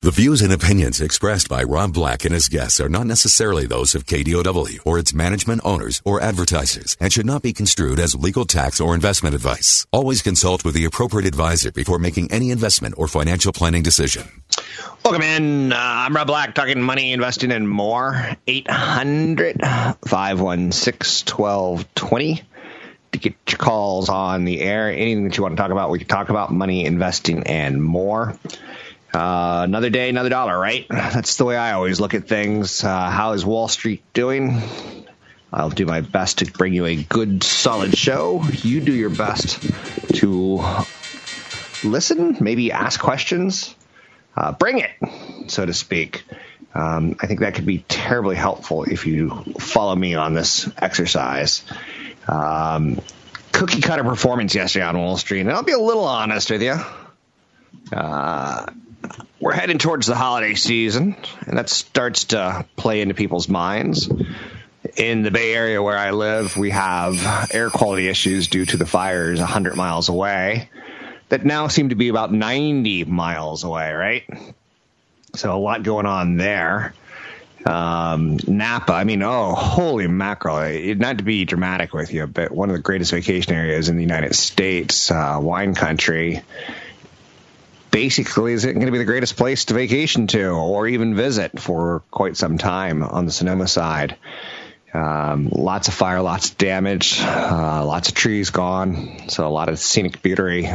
The views and opinions expressed by Rob Black and his guests are not necessarily those of KDOW or its management, owners, or advertisers and should not be construed as legal, tax, or investment advice. Always consult with the appropriate advisor before making any investment or financial planning decision. Welcome in. I'm Rob Black, talking money, investing, and more. 800-516-1220 to get your calls on the air. Anything that you want to talk about, we can talk about money, investing, and more. Another day, another dollar, right? That's the way I always look at things. How is Wall Street doing? I'll do my best to bring you a good, solid show. You do your best to listen, maybe ask questions. Bring it, so to speak. I think that could be terribly helpful if you follow me on this exercise. Cookie cutter performance yesterday on Wall Street. And I'll be a little honest with you. We're heading towards the holiday season, and that starts to play into people's minds. In the Bay Area where I live, we have air quality issues due to the fires 100 miles away that now seem to be about 90 miles away, right? So a lot going on there. Napa, holy mackerel. Not to be dramatic with you, but one of the greatest vacation areas in the United States, wine country, basically isn't going to be the greatest place to vacation to or even visit for quite some time on the Sonoma side. Lots of fire, lots of damage, lots of trees gone. So a lot of scenic beauty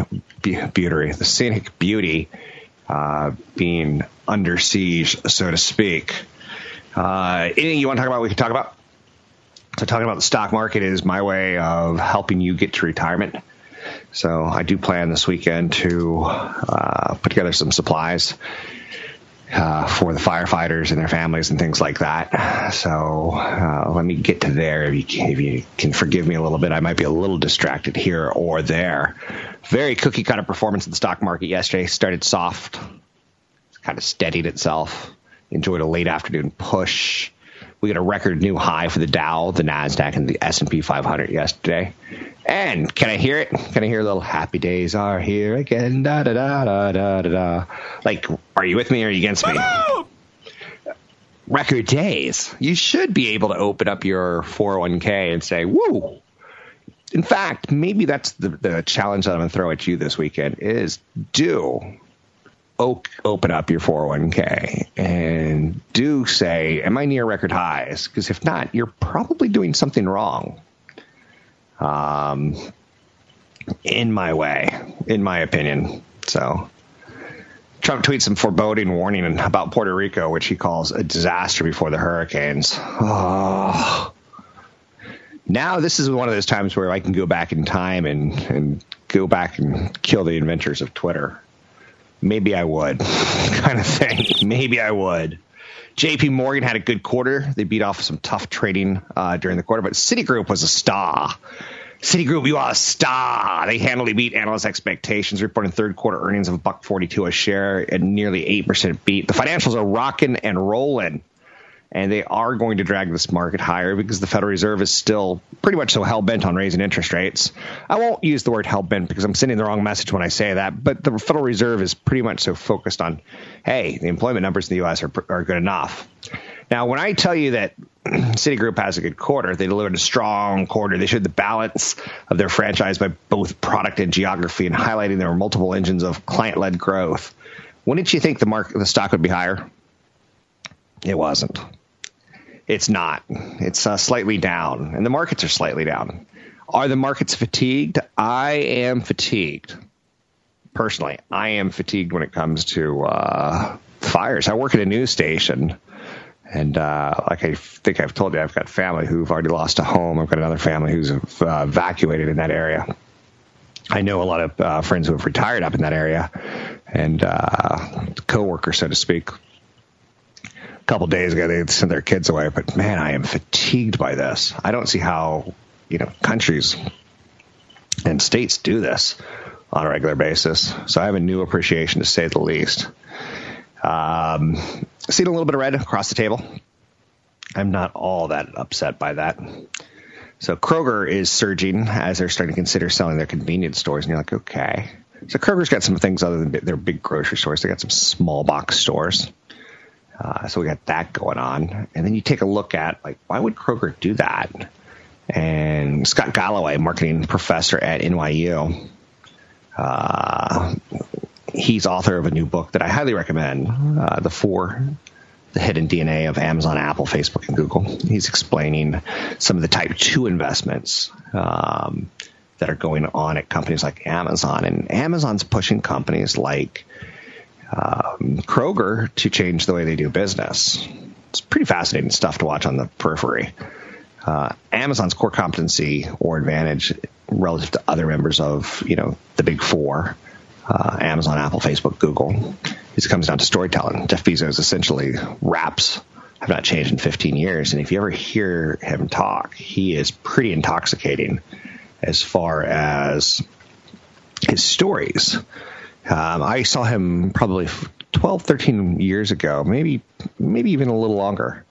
being under siege, so to speak. Anything you want to talk about, we can talk about. So talking about the stock market is my way of helping you get to retirement. So I do plan this weekend to put together some supplies for the firefighters and their families and things like that. So let me get to there. If you can forgive me a little bit, I might be a little distracted here or there. Very cookie cutter performance in the stock market yesterday. Started soft, kind of steadied itself, enjoyed a late afternoon push. We got a record new high for the Dow, the NASDAQ, and the S&P 500 yesterday. And can I hear it? Can I hear a little happy days are here again? Da da da da da da. Like, are you with me or are you against me? Record days. You should be able to open up your 401k and say, woo. In fact, maybe that's the challenge that I'm going to throw at you this weekend is open up your 401k and do say, am I near record highs? Because if not, you're probably doing something wrong. In my opinion. So Trump tweets some foreboding warning about Puerto Rico, which he calls a disaster before the hurricanes. Oh. Now this is one of those times where I can go back in time and go back and kill the inventors of Twitter. Maybe I would, kind of thing. Maybe I would. JP Morgan had a good quarter. They beat off some tough trading during the quarter, but Citigroup was a star. Citigroup, you are a star. They handily beat analyst expectations, reporting third quarter earnings of $1.42 a share and nearly 8% beat. The financials are rocking and rolling, and they are going to drag this market higher because the Federal Reserve is still pretty much so hell-bent on raising interest rates. I won't use the word hell-bent because I'm sending the wrong message when I say that, but the Federal Reserve is pretty much so focused on, hey, the employment numbers in the U.S. are good enough. Now, when I tell you that Citigroup has a good quarter, they delivered a strong quarter. They showed the balance of their franchise by both product and geography and highlighting there were multiple engines of client-led growth. Wouldn't you think the stock would be higher? It wasn't. It's not. It's slightly down, and the markets are slightly down. Are the markets fatigued? I am fatigued. Personally, I am fatigued when it comes to fires. I work at a news station, and like I think I've told you, I've got family who've already lost a home. I've got another family who's evacuated in that area. I know a lot of friends who have retired up in that area and co-workers, so to speak. A couple days ago, they sent their kids away, but man, I am fatigued by this. I don't see how, you know, countries and states do this on a regular basis. So I have a new appreciation, to say the least. Seen a little bit of red across the table. I'm not all that upset by that. So Kroger is surging as they're starting to consider selling their convenience stores. And you're like, okay. So Kroger's got some things other than their big grocery stores. They got some small box stores. So we got that going on. And then you take a look at, like, why would Kroger do that? And Scott Galloway, marketing professor at NYU, he's author of a new book that I highly recommend, The Hidden DNA of Amazon, Apple, Facebook, and Google. He's explaining some of the type 2 investments that are going on at companies like Amazon. And Amazon's pushing companies like Kroger to change the way they do business. It's pretty fascinating stuff to watch on the periphery. Amazon's core competency or advantage relative to other members of, you know, the big four, Amazon, Apple, Facebook, Google, it comes down to storytelling. Jeff Bezos essentially raps have not changed in 15 years. And if you ever hear him talk, he is pretty intoxicating as far as his stories. I saw him probably 12, 13 years ago, maybe even a little longer.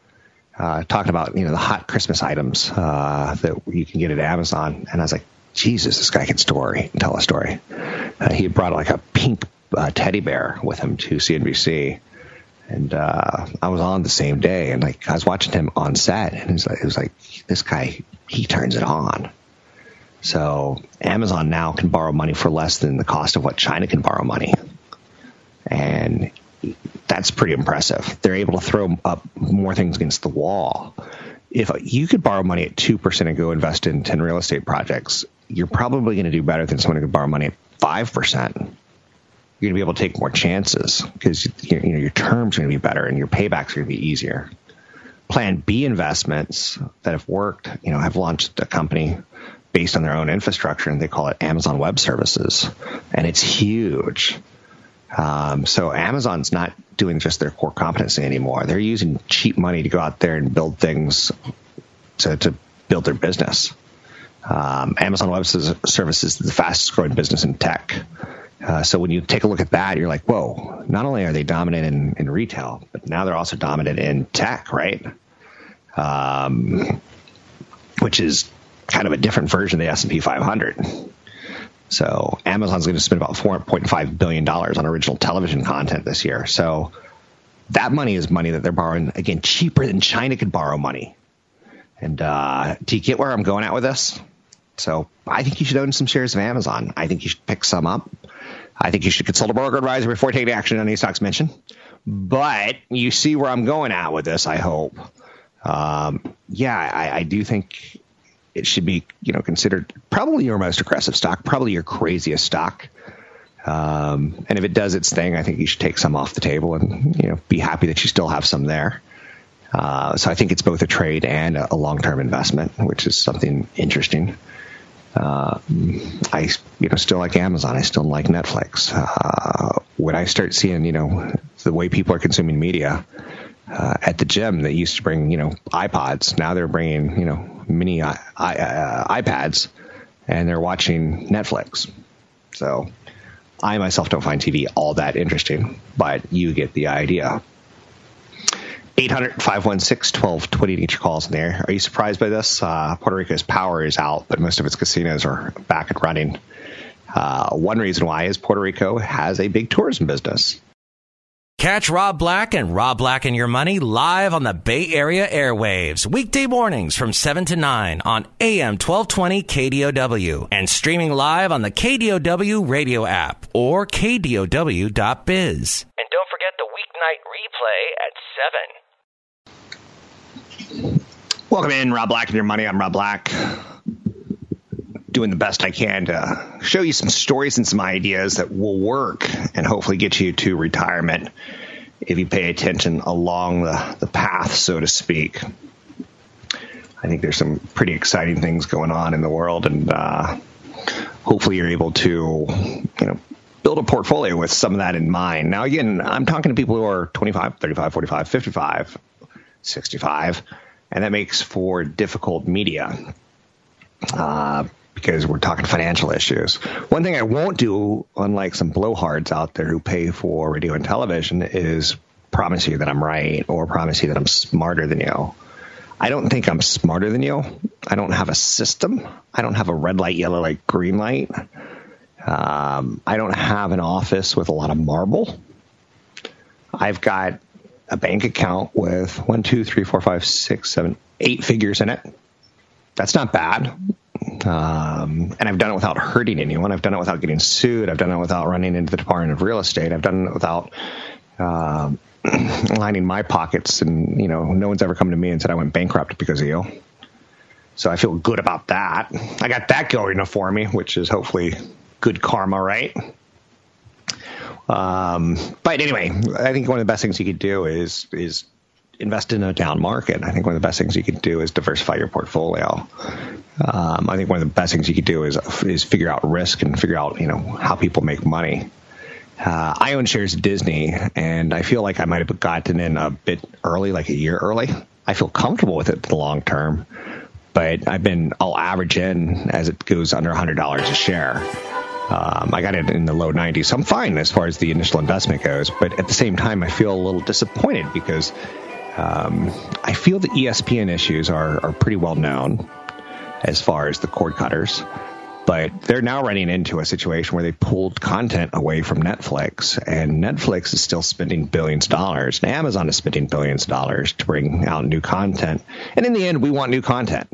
Talking about, you know, the hot Christmas items that you can get at Amazon. And I was like, Jesus, this guy can tell a story. He brought like a pink teddy bear with him to CNBC. And I was on the same day, and like I was watching him on set, and it was like, this guy, he turns it on. So Amazon now can borrow money for less than the cost of what China can borrow money. And that's pretty impressive. They're able to throw up more things against the wall. If you could borrow money at 2% and go invest in 10 real estate projects, you're probably going to do better than someone who could borrow money at 5%. You're going to be able to take more chances because your terms are going to be better and your paybacks are going to be easier. Plan B investments that have worked, you know, have launched a company based on their own infrastructure, and they call it Amazon Web Services, and it's huge. So Amazon's not doing just their core competency anymore. They're using cheap money to go out there and build things to build their business. Amazon Web Services is the fastest growing business in tech. So when you take a look at that, you're like, whoa, not only are they dominant in retail, but now they're also dominant in tech, right? Which is kind of a different version of the S&P 500. So Amazon's going to spend about $4.5 billion on original television content this year. So that money is money that they're borrowing, again, cheaper than China could borrow money. And do you get where I'm going at with this? So I think you should own some shares of Amazon. I think you should pick some up. I think you should consult a broker advisor before taking action on any stocks mentioned. But you see where I'm going at with this, I hope. I do think it should be, you know, considered probably your most aggressive stock, probably your craziest stock. And if it does its thing, I think you should take some off the table and, you know, be happy that you still have some there. So I think it's both a trade and a long-term investment, which is something interesting. I still like Amazon. I still like Netflix. When I start seeing, you know, the way people are consuming media at the gym, they used to bring, you know, iPods. Now they're bringing, you know, mini iPads, and they're watching Netflix. So I myself don't find TV all that interesting, but you get the idea. 800-516-1220 to get your calls in there. Are you surprised by this? Puerto Rico's power is out, but most of its casinos are back and running. One reason why is Puerto Rico has a big tourism business. Catch Rob Black and Rob Black and Your Money live on the Bay Area airwaves, weekday mornings from 7 to 9 on AM 1220 KDOW and streaming live on the KDOW radio app or KDOW.biz. And don't forget the weeknight replay at 7. Welcome in, Rob Black and Your Money. I'm Rob Black, doing the best I can to show you some stories and some ideas that will work and hopefully get you to retirement if you pay attention along the path, so to speak. I think there's some pretty exciting things going on in the world, and hopefully you're able to, you know, build a portfolio with some of that in mind. Now, again, I'm talking to people who are 25, 35, 45, 55, 65, and that makes for difficult media because we're talking financial issues. One thing I won't do, unlike some blowhards out there who pay for radio and television, is promise you that I'm right or promise you that I'm smarter than you. I don't think I'm smarter than you. I don't have a system. I don't have a red light, yellow light, green light. I don't have an office with a lot of marble. I've got a bank account with 8 figures in it. That's not bad. And I've done it without hurting anyone. I've done it without getting sued. I've done it without running into the Department of Real Estate. I've done it without lining my pockets. And, you know, no one's ever come to me and said I went bankrupt because of you. So I feel good about that. I got that going for me, which is hopefully good karma, right? But anyway, I think one of the best things you could do is invest in a down market. I think one of the best things you could do is diversify your portfolio. I think one of the best things you could do is figure out risk and figure out, you know, how people make money. I own shares of Disney, and I feel like I might have gotten in a bit early, like a year early. I feel comfortable with it in the long term, but I'll average in as it goes under $100 a share. I got it in the low 90s, so I'm fine as far as the initial investment goes. But at the same time, I feel a little disappointed because I feel the ESPN issues are pretty well known as far as the cord cutters. But they're now running into a situation where they pulled content away from Netflix, and Netflix is still spending billions of dollars, and Amazon is spending billions of dollars to bring out new content. And in the end, we want new content.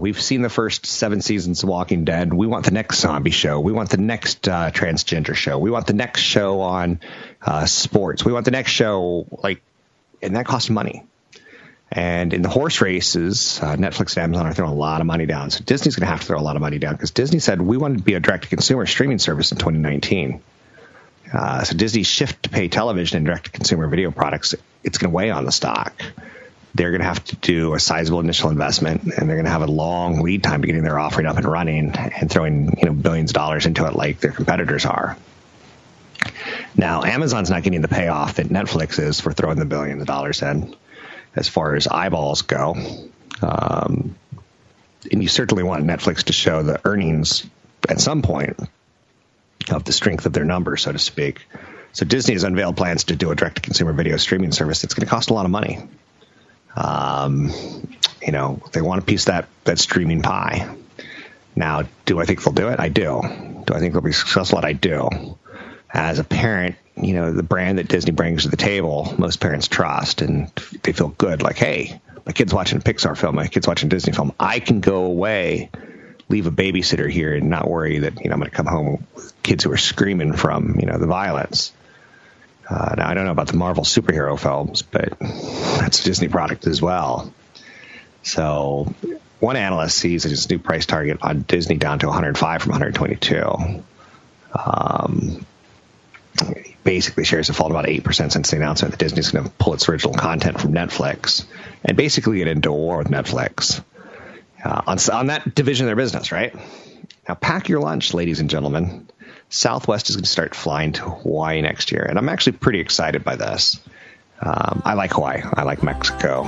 We've seen the first 7 seasons of Walking Dead. We want the next zombie show. We want the next transgender show. We want the next show on sports. We want the next show, and that costs money. And in the horse races, Netflix and Amazon are throwing a lot of money down. So Disney's going to have to throw a lot of money down because Disney said we wanted to be a direct-to-consumer streaming service in 2019. So Disney's shift to pay television and direct-to-consumer video products, it's going to weigh on the stock. They're going to have to do a sizable initial investment, and they're going to have a long lead time to getting their offering up and running and throwing, you know, billions of dollars into it like their competitors are. Now, Amazon's not getting the payoff that Netflix is for throwing the billions of dollars in as far as eyeballs go. And you certainly want Netflix to show the earnings at some point of the strength of their numbers, so to speak. So Disney has unveiled plans to do a direct-to-consumer video streaming service that's going to cost a lot of money. You know, they want a piece of that streaming pie. Now, do I think they'll do it? I do. Do I think they'll be successful at it? I do. As a parent, you know, the brand that Disney brings to the table, most parents trust, and they feel good. Like, hey, my kid's watching a Pixar film, my kid's watching a Disney film. I can go away, leave a babysitter here, and not worry that, you know, I'm going to come home with kids who are screaming from, you know, the violence. Now, I don't know about the Marvel superhero films, but that's a Disney product as well. So one analyst sees this new price target on Disney down to 105 from 122. Basically, shares have fallen about 8% since the announcement that Disney's going to pull its original content from Netflix and basically get into a war with Netflix on that division of their business, right? Now, pack your lunch, ladies and gentlemen. Southwest is going to start flying to Hawaii next year, and I'm actually pretty excited by this. I like Hawaii. I like Mexico.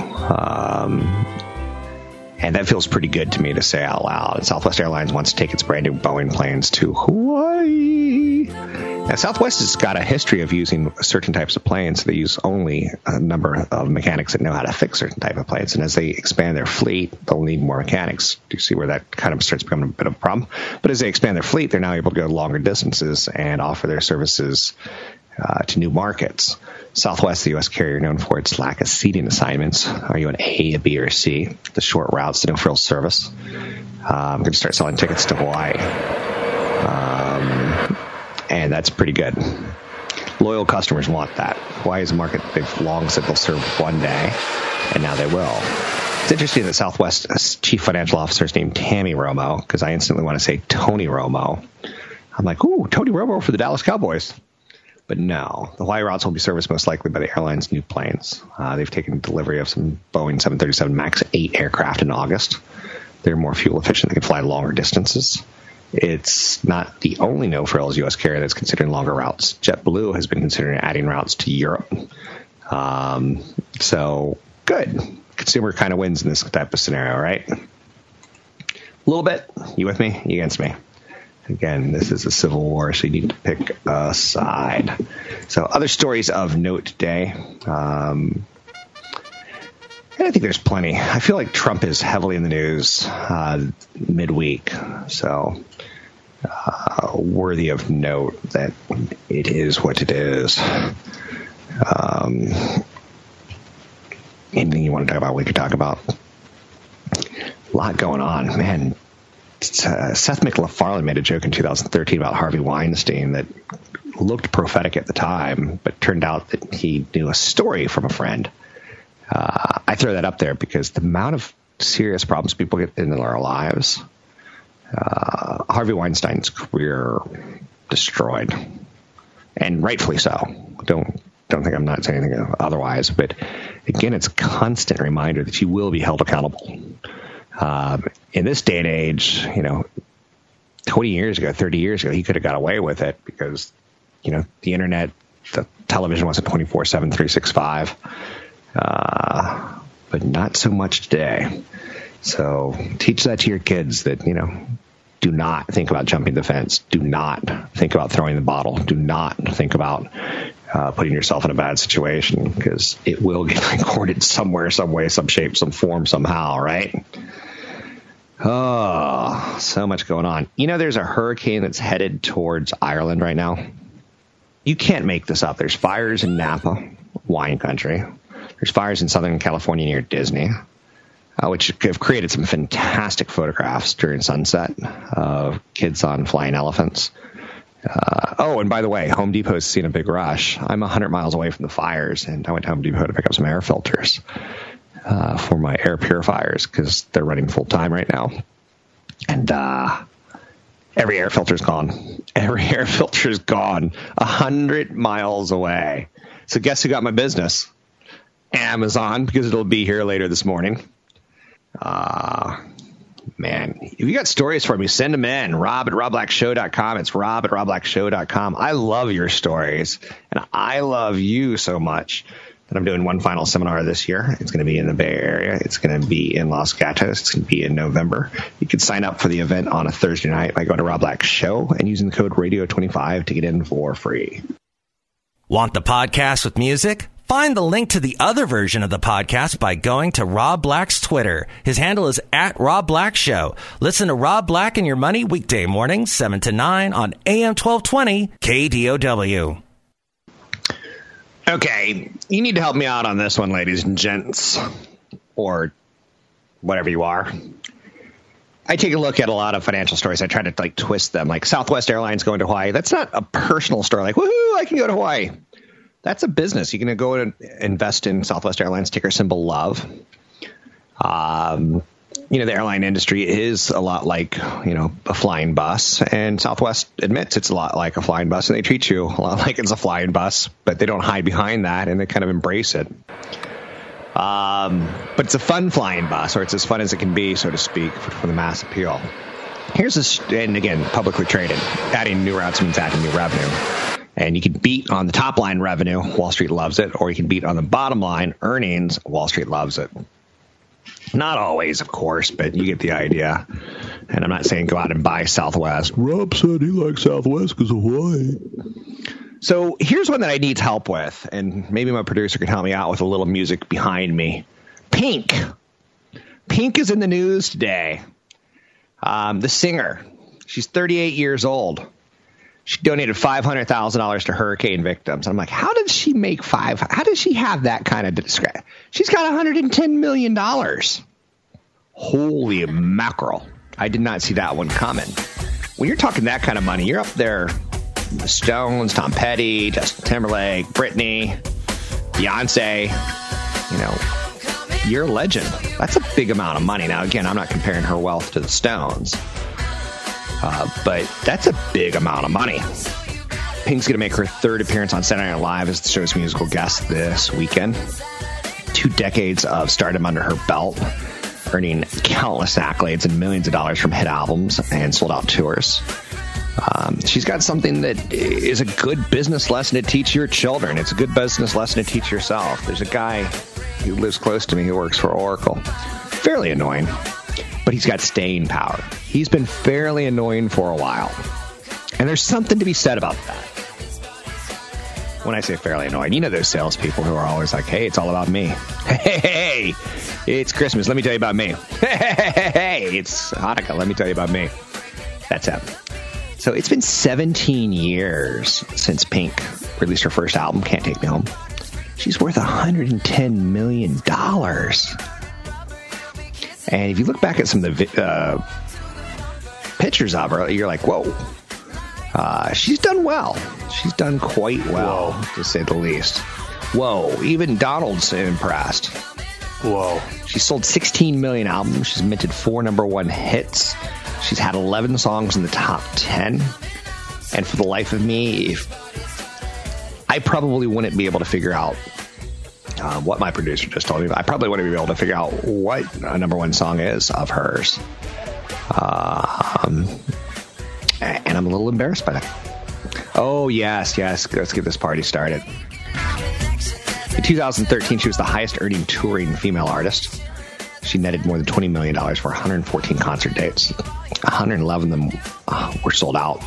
And that feels pretty good to me to say out loud. Southwest Airlines wants to take its brand new Boeing planes to Hawaii. Now, Southwest has got a history of using certain types of planes. They use only a number of mechanics that know how to fix certain type of planes. And as they expand their fleet, they'll need more mechanics. Do you see where that kind of starts becoming a bit of a problem? But as they expand their fleet, they're now able to go longer distances and offer their services to new markets. Southwest, the U.S. carrier known for its lack of seating assignments. Are you an A, a B, or a C? The short routes, the no-frill service. I'm going to start selling tickets to Hawaii. And that's pretty good. Loyal customers want that. Hawaii is a market they've long said they'll serve one day, and now they will. It's interesting that Southwest's chief financial officer is named Tammy Romo, because I instantly want to say Tony Romo. I'm like, ooh, Tony Romo for the Dallas Cowboys. But no, the Hawaii routes will be serviced most likely by the airline's new planes. They've taken delivery of some Boeing 737 MAX 8 aircraft in August. They're more fuel efficient. They can fly longer distances. It's not the only no frills U.S. carrier that's considering longer routes. JetBlue has been considering adding routes to Europe. So good. Consumer kind of wins in this type of scenario, right? A little bit. You with me? You against me? Again, this is a civil war, so you need to pick a side. So other stories of note today. And I think there's plenty. I feel like Trump is heavily in the news midweek, so worthy of note that it is what it is. Anything you want to talk about, we could talk about. A lot going on, man. Seth MacFarlane made a joke in 2013 about Harvey Weinstein that looked prophetic at the time, but turned out that he knew a story from a friend. I throw that up there because the amount of serious problems people get in their lives, Harvey Weinstein's career destroyed, and rightfully so. Don't think I'm not saying anything otherwise, but again, it's a constant reminder that you will be held accountable. In this day and age, 20 years ago, 30 years ago, he could have got away with it because, the internet, the television wasn't 24/7, 365. But not so much today. So teach that to your kids that, do not think about jumping the fence. Do not think about throwing the bottle. Do not think about putting yourself in a bad situation because it will get recorded somewhere, some way, some shape, some form, somehow, right? Oh, so much going on. There's a hurricane that's headed towards Ireland right now. You can't make this up. There's fires in Napa, wine country. There's fires in Southern California near Disney, which have created some fantastic photographs during sunset of kids on flying elephants. And by the way, Home Depot's seen a big rush. I'm 100 miles away from the fires, and I went to Home Depot to pick up some air filters for my air purifiers because they're running full time right now. And every air filter's gone. 100 miles away. So guess who got my business? Amazon, because it'll be here later this morning. Man, if you got stories for me, send them in. Rob at robblackshow.com. It's rob at robblackshow.com. I love your stories, and I love you so much that I'm doing one final seminar this year. It's going to be in the Bay Area. It's going to be in Los Gatos. It's going to be in November. You can sign up for the event on a Thursday night by going to Rob Black Show and using the code radio25 to get in for free. Want the podcast with music? Find the link to the other version of the podcast by going to Rob Black's Twitter. His handle is @RobBlackShow. Listen to Rob Black and Your Money weekday mornings, 7 to 9 on AM 1220 KDOW. Okay, you need to help me out on this one, ladies and gents, or whatever you are. I take a look at a lot of financial stories. I try to twist them, like Southwest Airlines going to Hawaii. That's not a personal story, like, woohoo, I can go to Hawaii. That's a business. You're going to go and invest in Southwest Airlines, ticker symbol LOVE. The airline industry is a lot like, a flying bus. And Southwest admits it's a lot like a flying bus. And they treat you a lot like it's a flying bus. But they don't hide behind that. And they kind of embrace it. But it's a fun flying bus, or it's as fun as it can be, so to speak, for the mass appeal. Here's this, and again, publicly traded. Adding new routes means adding new revenue. And you can beat on the top line revenue, Wall Street loves it, or you can beat on the bottom line earnings, Wall Street loves it. Not always, of course, but you get the idea. And I'm not saying go out and buy Southwest. Rob said he likes Southwest because of Hawaii. So here's one that I need help with, and maybe my producer can help me out with a little music behind me. Pink. Pink is in the news today. The singer. She's 38 years old. She donated $500,000 to hurricane victims. I'm like, how does she have that kind of discretion? She's got $110 million. Holy mackerel. I did not see that one coming. When you're talking that kind of money, you're up there. The Stones, Tom Petty, Justin Timberlake, Britney, Beyonce. You're a legend. That's a big amount of money. Now, again, I'm not comparing her wealth to the Stones. But that's a big amount of money. Pink's going to make her third appearance on Saturday Night Live as the show's musical guest this weekend. 2 decades of stardom under her belt. earning countless accolades and millions of dollars from hit albums and sold-out tours. She's got something that is a good business lesson to teach your children. It's a good business lesson to teach yourself. There's a guy who lives close to me who works for Oracle. Fairly annoying, but he's got staying power. He's been fairly annoying for a while. And there's something to be said about that. When I say fairly annoying, you know those salespeople who are always like, hey, it's all about me. Hey, it's Christmas. Let me tell you about me. Hey, it's Hanukkah. Let me tell you about me. That's him. So it's been 17 years since Pink released her first album, Can't Take Me Home. She's worth $110 million. And if you look back at some of the pictures of her, you're like, whoa. She's done well. She's done quite well, to say the least. Whoa. Even Donald's impressed. Whoa. She sold 16 million albums. She's minted 4 number one hits. She's had 11 songs in the top 10. And for the life of me, I probably wouldn't be able to figure out what my producer just told me. I probably wouldn't be able to figure out what a number one song is of hers. And I'm a little embarrassed by that. Oh, yes. Let's get this party started. In 2013, she was the highest earning touring female artist. She netted more than $20 million for 114 concert dates. 111 of them were sold out.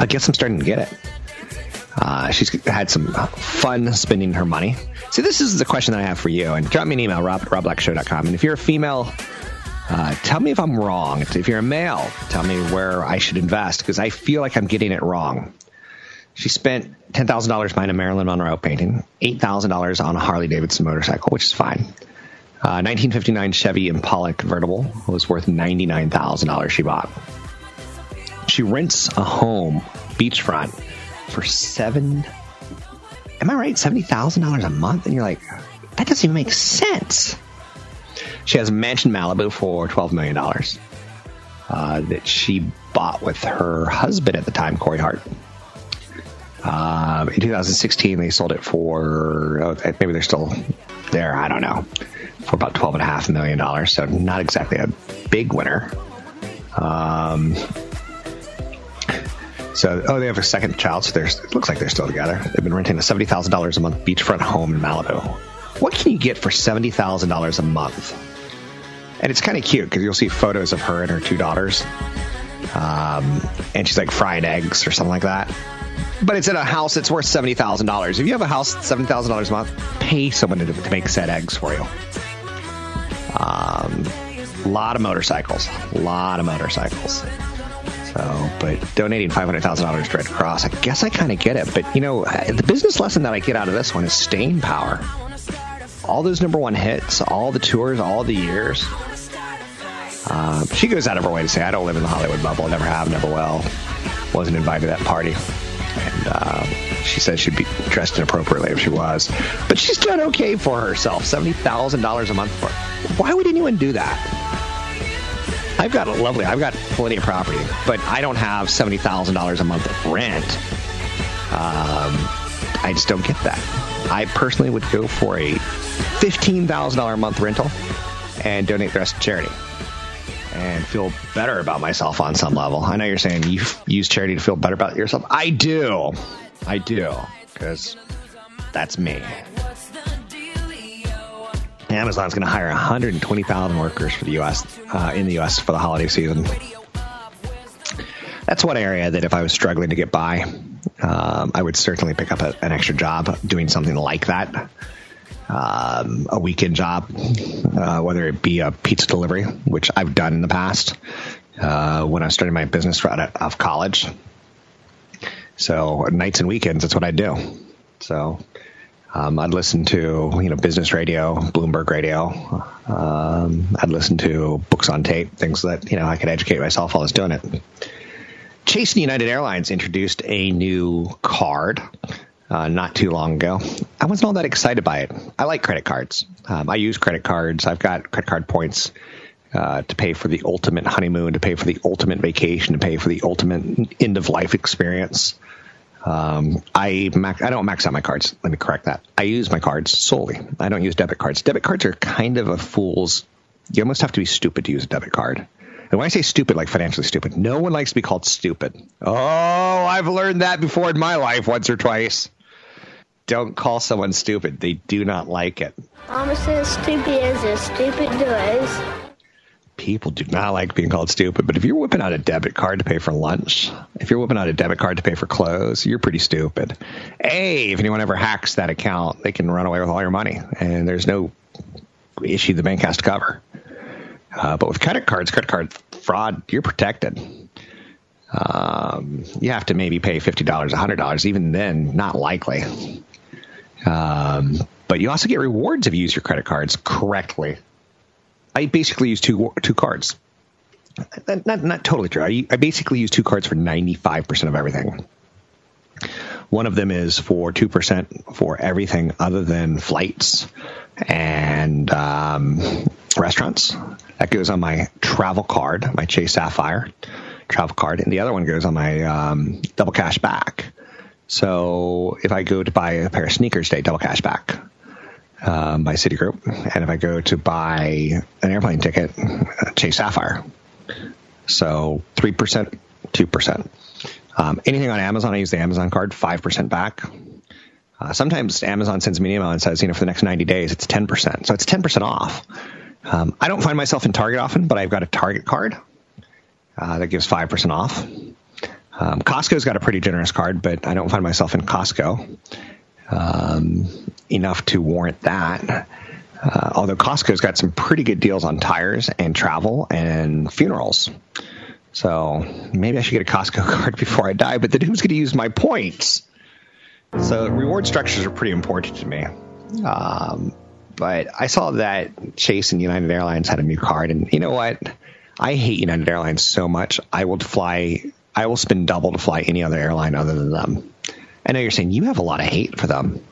I guess I'm starting to get it. She's had some fun spending her money. So this is the question that I have for you. And drop me an email, rob@robblackshow.com. And if you're a female, tell me if I'm wrong. If you're a male, tell me where I should invest, because I feel like I'm getting it wrong. She spent $10,000 buying a Marilyn Monroe painting, $8,000 on a Harley-Davidson motorcycle, which is fine. 1959 Chevy Impala convertible was worth $99,000 she bought. She rents a home, beachfront, for $70,000 a month? And you're like, that doesn't even make sense. She has a mansion in Malibu for $12 million that she bought with her husband at the time, Corey Hart. In 2016, they sold it for, maybe they're still there, I don't know, for about $12.5 million. So not exactly a big winner. They have a second child, so it looks like they're still together. They've been renting a $70,000 a month beachfront home in Malibu. What can you get for $70,000 a month? And it's kind of cute because you'll see photos of her and her 2 daughters. And she's like frying eggs or something like that. But it's in a house that's worth $70,000. If you have a house that's $70,000 a month, pay someone to make said eggs for you. A lot of motorcycles. So, but donating $500,000 to Red Cross, I guess I kind of get it. But, the business lesson that I get out of this one is staying power. All those number one hits, all the tours, all the years. She goes out of her way to say, I don't live in the Hollywood bubble. I never have, never will. Wasn't invited to that party. And she says she'd be dressed inappropriately if she was. But she's done okay for herself. $70,000 a month for her. Why would anyone do that? I've got plenty of property. But I don't have $70,000 a month of rent. I just don't get that. I personally would go for a $15,000 a month rental and donate the rest to charity and feel better about myself on some level. I know you're saying you use charity to feel better about yourself. I do, because that's me. Amazon's going to hire 120,000 workers for the U.S. In the U.S. for the holiday season. That's one area that if I was struggling to get by, I would certainly pick up an extra job doing something like that, a weekend job, whether it be a pizza delivery, which I've done in the past when I started my business right out of college. So nights and weekends, that's what I do. So I'd listen to business radio, Bloomberg radio. I'd listen to books on tape, things that I could educate myself while I was doing it. Chase and United Airlines introduced a new card not too long ago. I wasn't all that excited by it. I like credit cards. I use credit cards. I've got credit card points to pay for the ultimate honeymoon, to pay for the ultimate vacation, to pay for the ultimate end-of-life experience. I don't max out my cards. Let me correct that. I use my cards solely. I don't use debit cards. Debit cards are kind of a fool's You almost have to be stupid to use a debit card. And when I say stupid, like financially stupid, no one likes to be called stupid. Oh, I've learned that before in my life once or twice. Don't call someone stupid. They do not like it. Almost as stupid as stupid does. People do not like being called stupid. But if you're whipping out a debit card to pay for lunch, if you're whipping out a debit card to pay for clothes, you're pretty stupid. Hey, if anyone ever hacks that account, they can run away with all your money. And there's no issue the bank has to cover. But with credit card fraud, you're protected. You have to maybe pay $50, $100. Even then, not likely. But you also get rewards if you use your credit cards correctly. I basically use two cards. Not totally true. I basically use two cards for 95% of everything. One of them is for 2% for everything other than flights and restaurants. That goes on my travel card, my Chase Sapphire travel card, and the other one goes on my double cash back. So if I go to buy a pair of sneakers today, double cash back by Citigroup, and if I go to buy an airplane ticket, Chase Sapphire. So 3%, 2%. Anything on Amazon, I use the Amazon card, 5% back. Sometimes Amazon sends me an email and says, for the next 90 days, it's 10%. So it's 10% off. I don't find myself in Target often, but I've got a Target card that gives 5% off. Costco's got a pretty generous card, but I don't find myself in Costco enough to warrant that. Although Costco's got some pretty good deals on tires and travel and funerals. So maybe I should get a Costco card before I die, but then who's going to use my points? So reward structures are pretty important to me. But I saw that Chase and United Airlines had a new card, and you know what? I hate United Airlines so much. I will spend double to fly any other airline other than them. I know you're saying you have a lot of hate for them.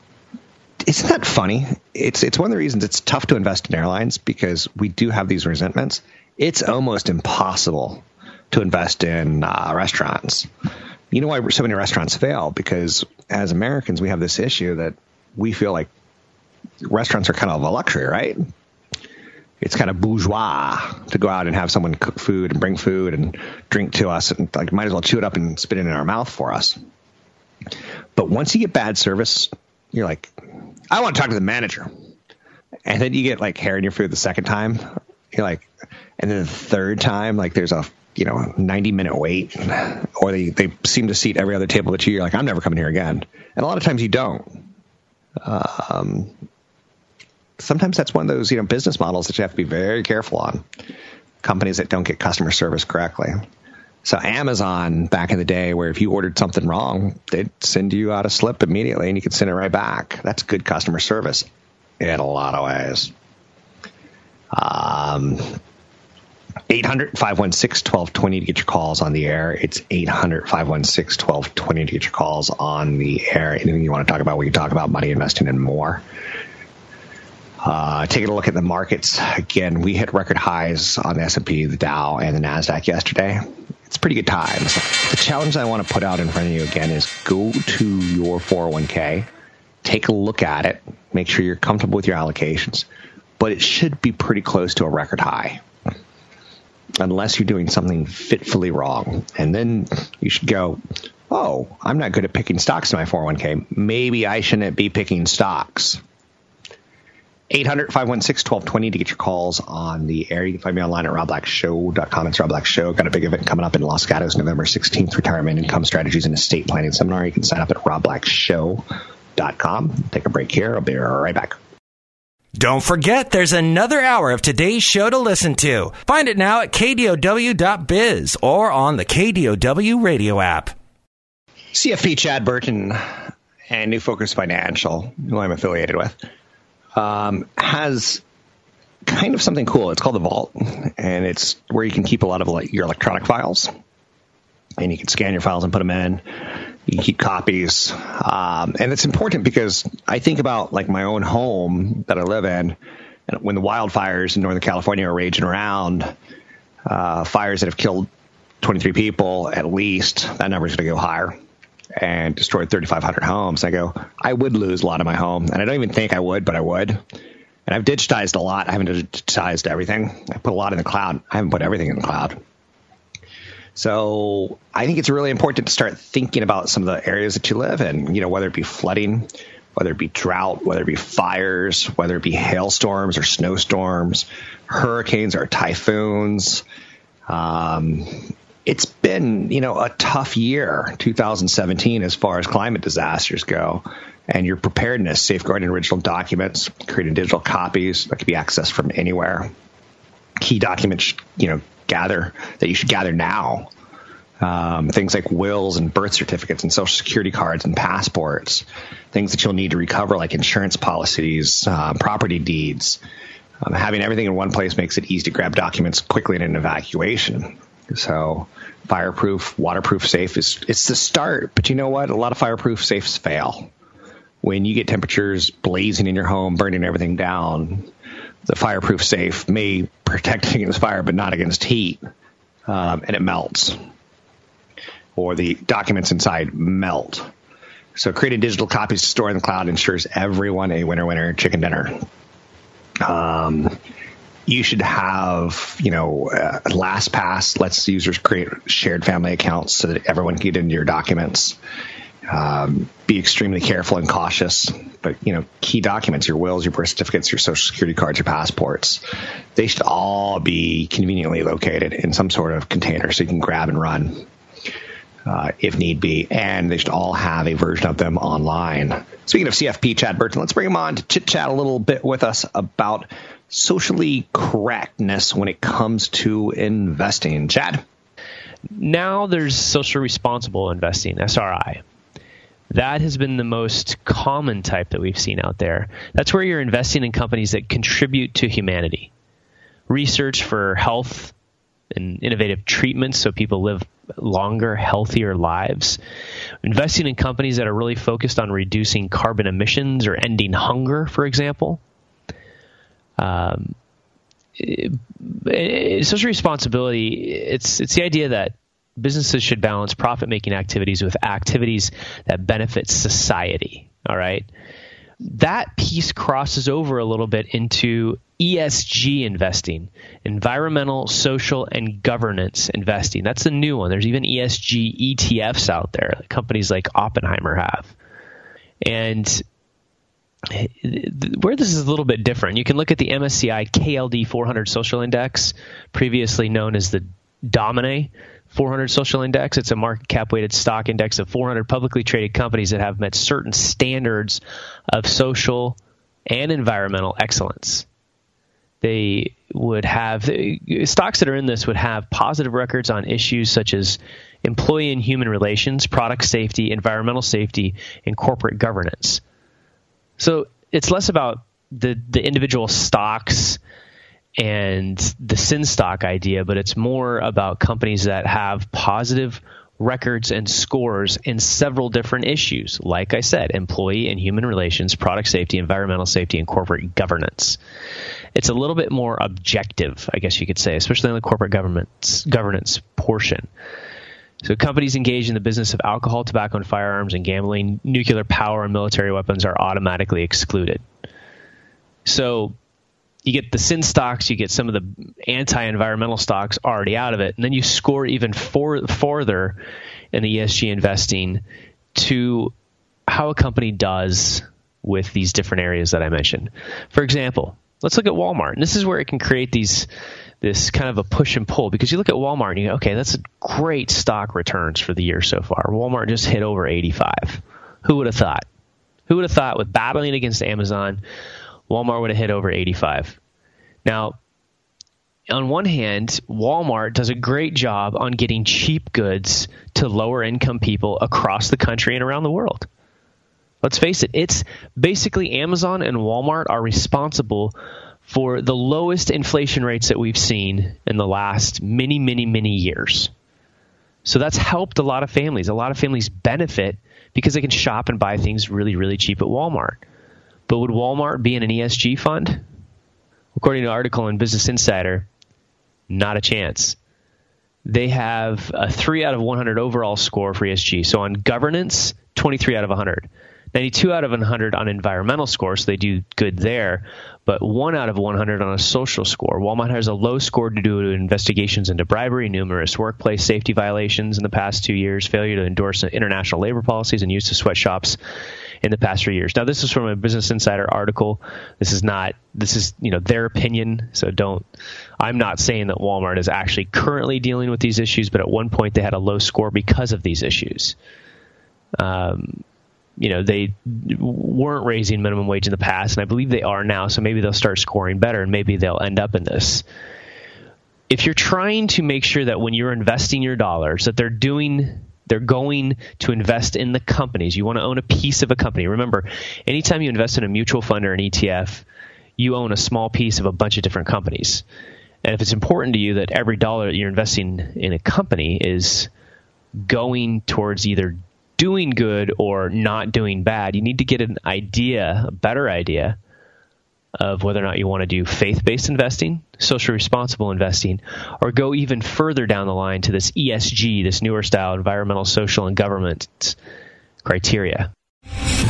Isn't that funny? It's one of the reasons it's tough to invest in airlines, because we do have these resentments. It's almost impossible to invest in restaurants. You know why so many restaurants fail? Because as Americans, we have this issue that we feel like restaurants are kind of a luxury, right? It's kind of bourgeois to go out and have someone cook food and bring food and drink to us, and like might as well chew it up and spit it in our mouth for us. But once you get bad service, you're like, I want to talk to the manager. And then you get like hair in your food the second time. You're like, and then the third time, like there's a 90-minute wait, or they seem to seat every other table that you're like, I'm never coming here again. And a lot of times you don't. Sometimes that's one of those, business models that you have to be very careful on. Companies that don't get customer service correctly. So Amazon back in the day, where if you ordered something wrong, they'd send you out a slip immediately and you could send it right back. That's good customer service in a lot of ways. 800-516-1220 to get your calls on the air. It's 800-516-1220 to get your calls on the air. Anything you want to talk about, we can talk about money, investing, and more. Taking a look at the markets. Again, we hit record highs on the S&P, the Dow, and the NASDAQ yesterday. It's pretty good times. The challenge I want to put out in front of you again is go to your 401k. Take a look at it. Make sure you're comfortable with your allocations. But it should be pretty close to a record high, unless you're doing something fitfully wrong. And then you should go, oh, I'm not good at picking stocks in my 401k. Maybe I shouldn't be picking stocks. 800-516-1220 to get your calls on the air. You can find me online at robblackshow.com. It's Rob Black Show. Got a big event coming up in Los Gatos, November 16th, Retirement Income Strategies and Estate Planning Seminar. You can sign up at robblackshow.com. Take a break here. I'll be right back. Don't forget, there's another hour of today's show to listen to. Find it now at KDOW.biz or on the KDOW radio app. CFP Chad Burton and New Focus Financial, who I'm affiliated with, has kind of something cool. It's called The Vault, and it's where you can keep a lot of your electronic files, and you can scan your files and put them in. You can keep copies. And it's important because I think about like my own home that I live in, and when the wildfires in Northern California are raging around, fires that have killed 23 people at least, that number is going to go higher, and destroyed 3,500 homes. I would lose a lot of my home. And I don't even think I would, but I would. And I've digitized a lot. I haven't digitized everything. I put a lot in the cloud. I haven't put everything in the cloud. So I think it's really important to start thinking about some of the areas that you live in, you know, whether it be flooding, whether it be drought, whether it be fires, whether it be hailstorms or snowstorms, hurricanes or typhoons. It's been, you know, a tough year, 2017, as far as climate disasters go. And your preparedness, safeguarding original documents, creating digital copies that can be accessed from anywhere. Key documents, you know, you should gather now. Things like wills and birth certificates and social security cards and passports, things that you'll need to recover like insurance policies, property deeds. Having everything in one place makes it easy to grab documents quickly in an evacuation. So fireproof, waterproof, safe it's the start. But you know what? A lot of fireproof safes fail. When you get temperatures blazing in your home, burning everything down, the fireproof safe may protect against fire, but not against heat, and it melts. Or the documents inside melt. So creating digital copies to store in the cloud ensures everyone a winner chicken dinner. You should have, you know, LastPass lets users create shared family accounts so that everyone can get into your documents. Be extremely careful and cautious, but, you know, key documents, your wills, your birth certificates, your social security cards, your passports, they should all be conveniently located in some sort of container so you can grab and run if need be. And they should all have a version of them online. Speaking of CFP, Chad Burton, let's bring him on to chit chat a little bit with us about socially correctness when it comes to investing. Chad? Now there's social responsible investing, SRI. That has been the most common type that we've seen out there. That's where you're investing in companies that contribute to humanity. Research for health and innovative treatments so people live longer, healthier lives. Investing in companies that are really focused on reducing carbon emissions or ending hunger, for example. Social responsibility, it's the idea that businesses should balance profit-making activities with activities that benefit society, all right? That piece crosses over a little bit into ESG investing, environmental, social, and governance investing. That's the new one. There's even ESG ETFs out there that companies like Oppenheimer have. And where this is a little bit different, you can look at the MSCI KLD 400 Social Index, previously known as the Domine 400 Social Index. It's a market cap-weighted stock index of 400 publicly traded companies that have met certain standards of social and environmental excellence. They would have stocks that are in this would have positive records on issues such as employee and human relations, product safety, environmental safety, and corporate governance. So it's less about the individual stocks and the sin stock idea, but it's more about companies that have positive records and scores in several different issues. Like I said, employee and human relations, product safety, environmental safety, and corporate governance. It's a little bit more objective, I guess you could say, especially on the corporate governance portion. So companies engaged in the business of alcohol, tobacco, and firearms and gambling, nuclear power, and military weapons are automatically excluded. So you get the sin stocks, you get some of the anti-environmental stocks already out of it, and then you score even further in the ESG investing to how a company does with these different areas that I mentioned. For example, let's look at Walmart, and this is where it can create this kind of a push and pull, because you look at Walmart and you go, okay, that's a great stock returns for the year so far. Walmart just hit over 85. Who would have thought? Who would have thought with battling against Amazon, Walmart would have hit over 85. Now, on one hand, Walmart does a great job on getting cheap goods to lower income people across the country and around the world. Let's face it, it's basically Amazon and Walmart are responsible for the lowest inflation rates that we've seen in the last many, many, many years. So that's helped a lot of families. A lot of families benefit because they can shop and buy things really, really cheap at Walmart. But would Walmart be in an ESG fund? According to an article in Business Insider, not a chance. They have a 3 out of 100 overall score for ESG. So on governance, 23 out of 100. 92 out of 100 on environmental score, so they do good there, but 1 out of 100 on a social score. Walmart has a low score due to investigations into bribery, numerous workplace safety violations in the past 2 years, failure to endorse international labor policies, and use of sweatshops in the past 3 years. Now, this is from a Business Insider article. This is their opinion, so I'm not saying that Walmart is actually currently dealing with these issues, but at one point they had a low score because of these issues. They weren't raising minimum wage in the past, and I believe they are now, so maybe they'll start scoring better, and maybe they'll end up in this. If you're trying to make sure that when you're investing your dollars, that they're going to invest in the companies. You want to own a piece of a company. Remember, anytime you invest in a mutual fund or an ETF, you own a small piece of a bunch of different companies. And if it's important to you that every dollar that you're investing in a company is going towards either doing good or not doing bad, you need to get a better idea of whether or not you want to do faith-based investing, socially responsible investing, or go even further down the line to this ESG, this newer style, environmental, social, and government criteria.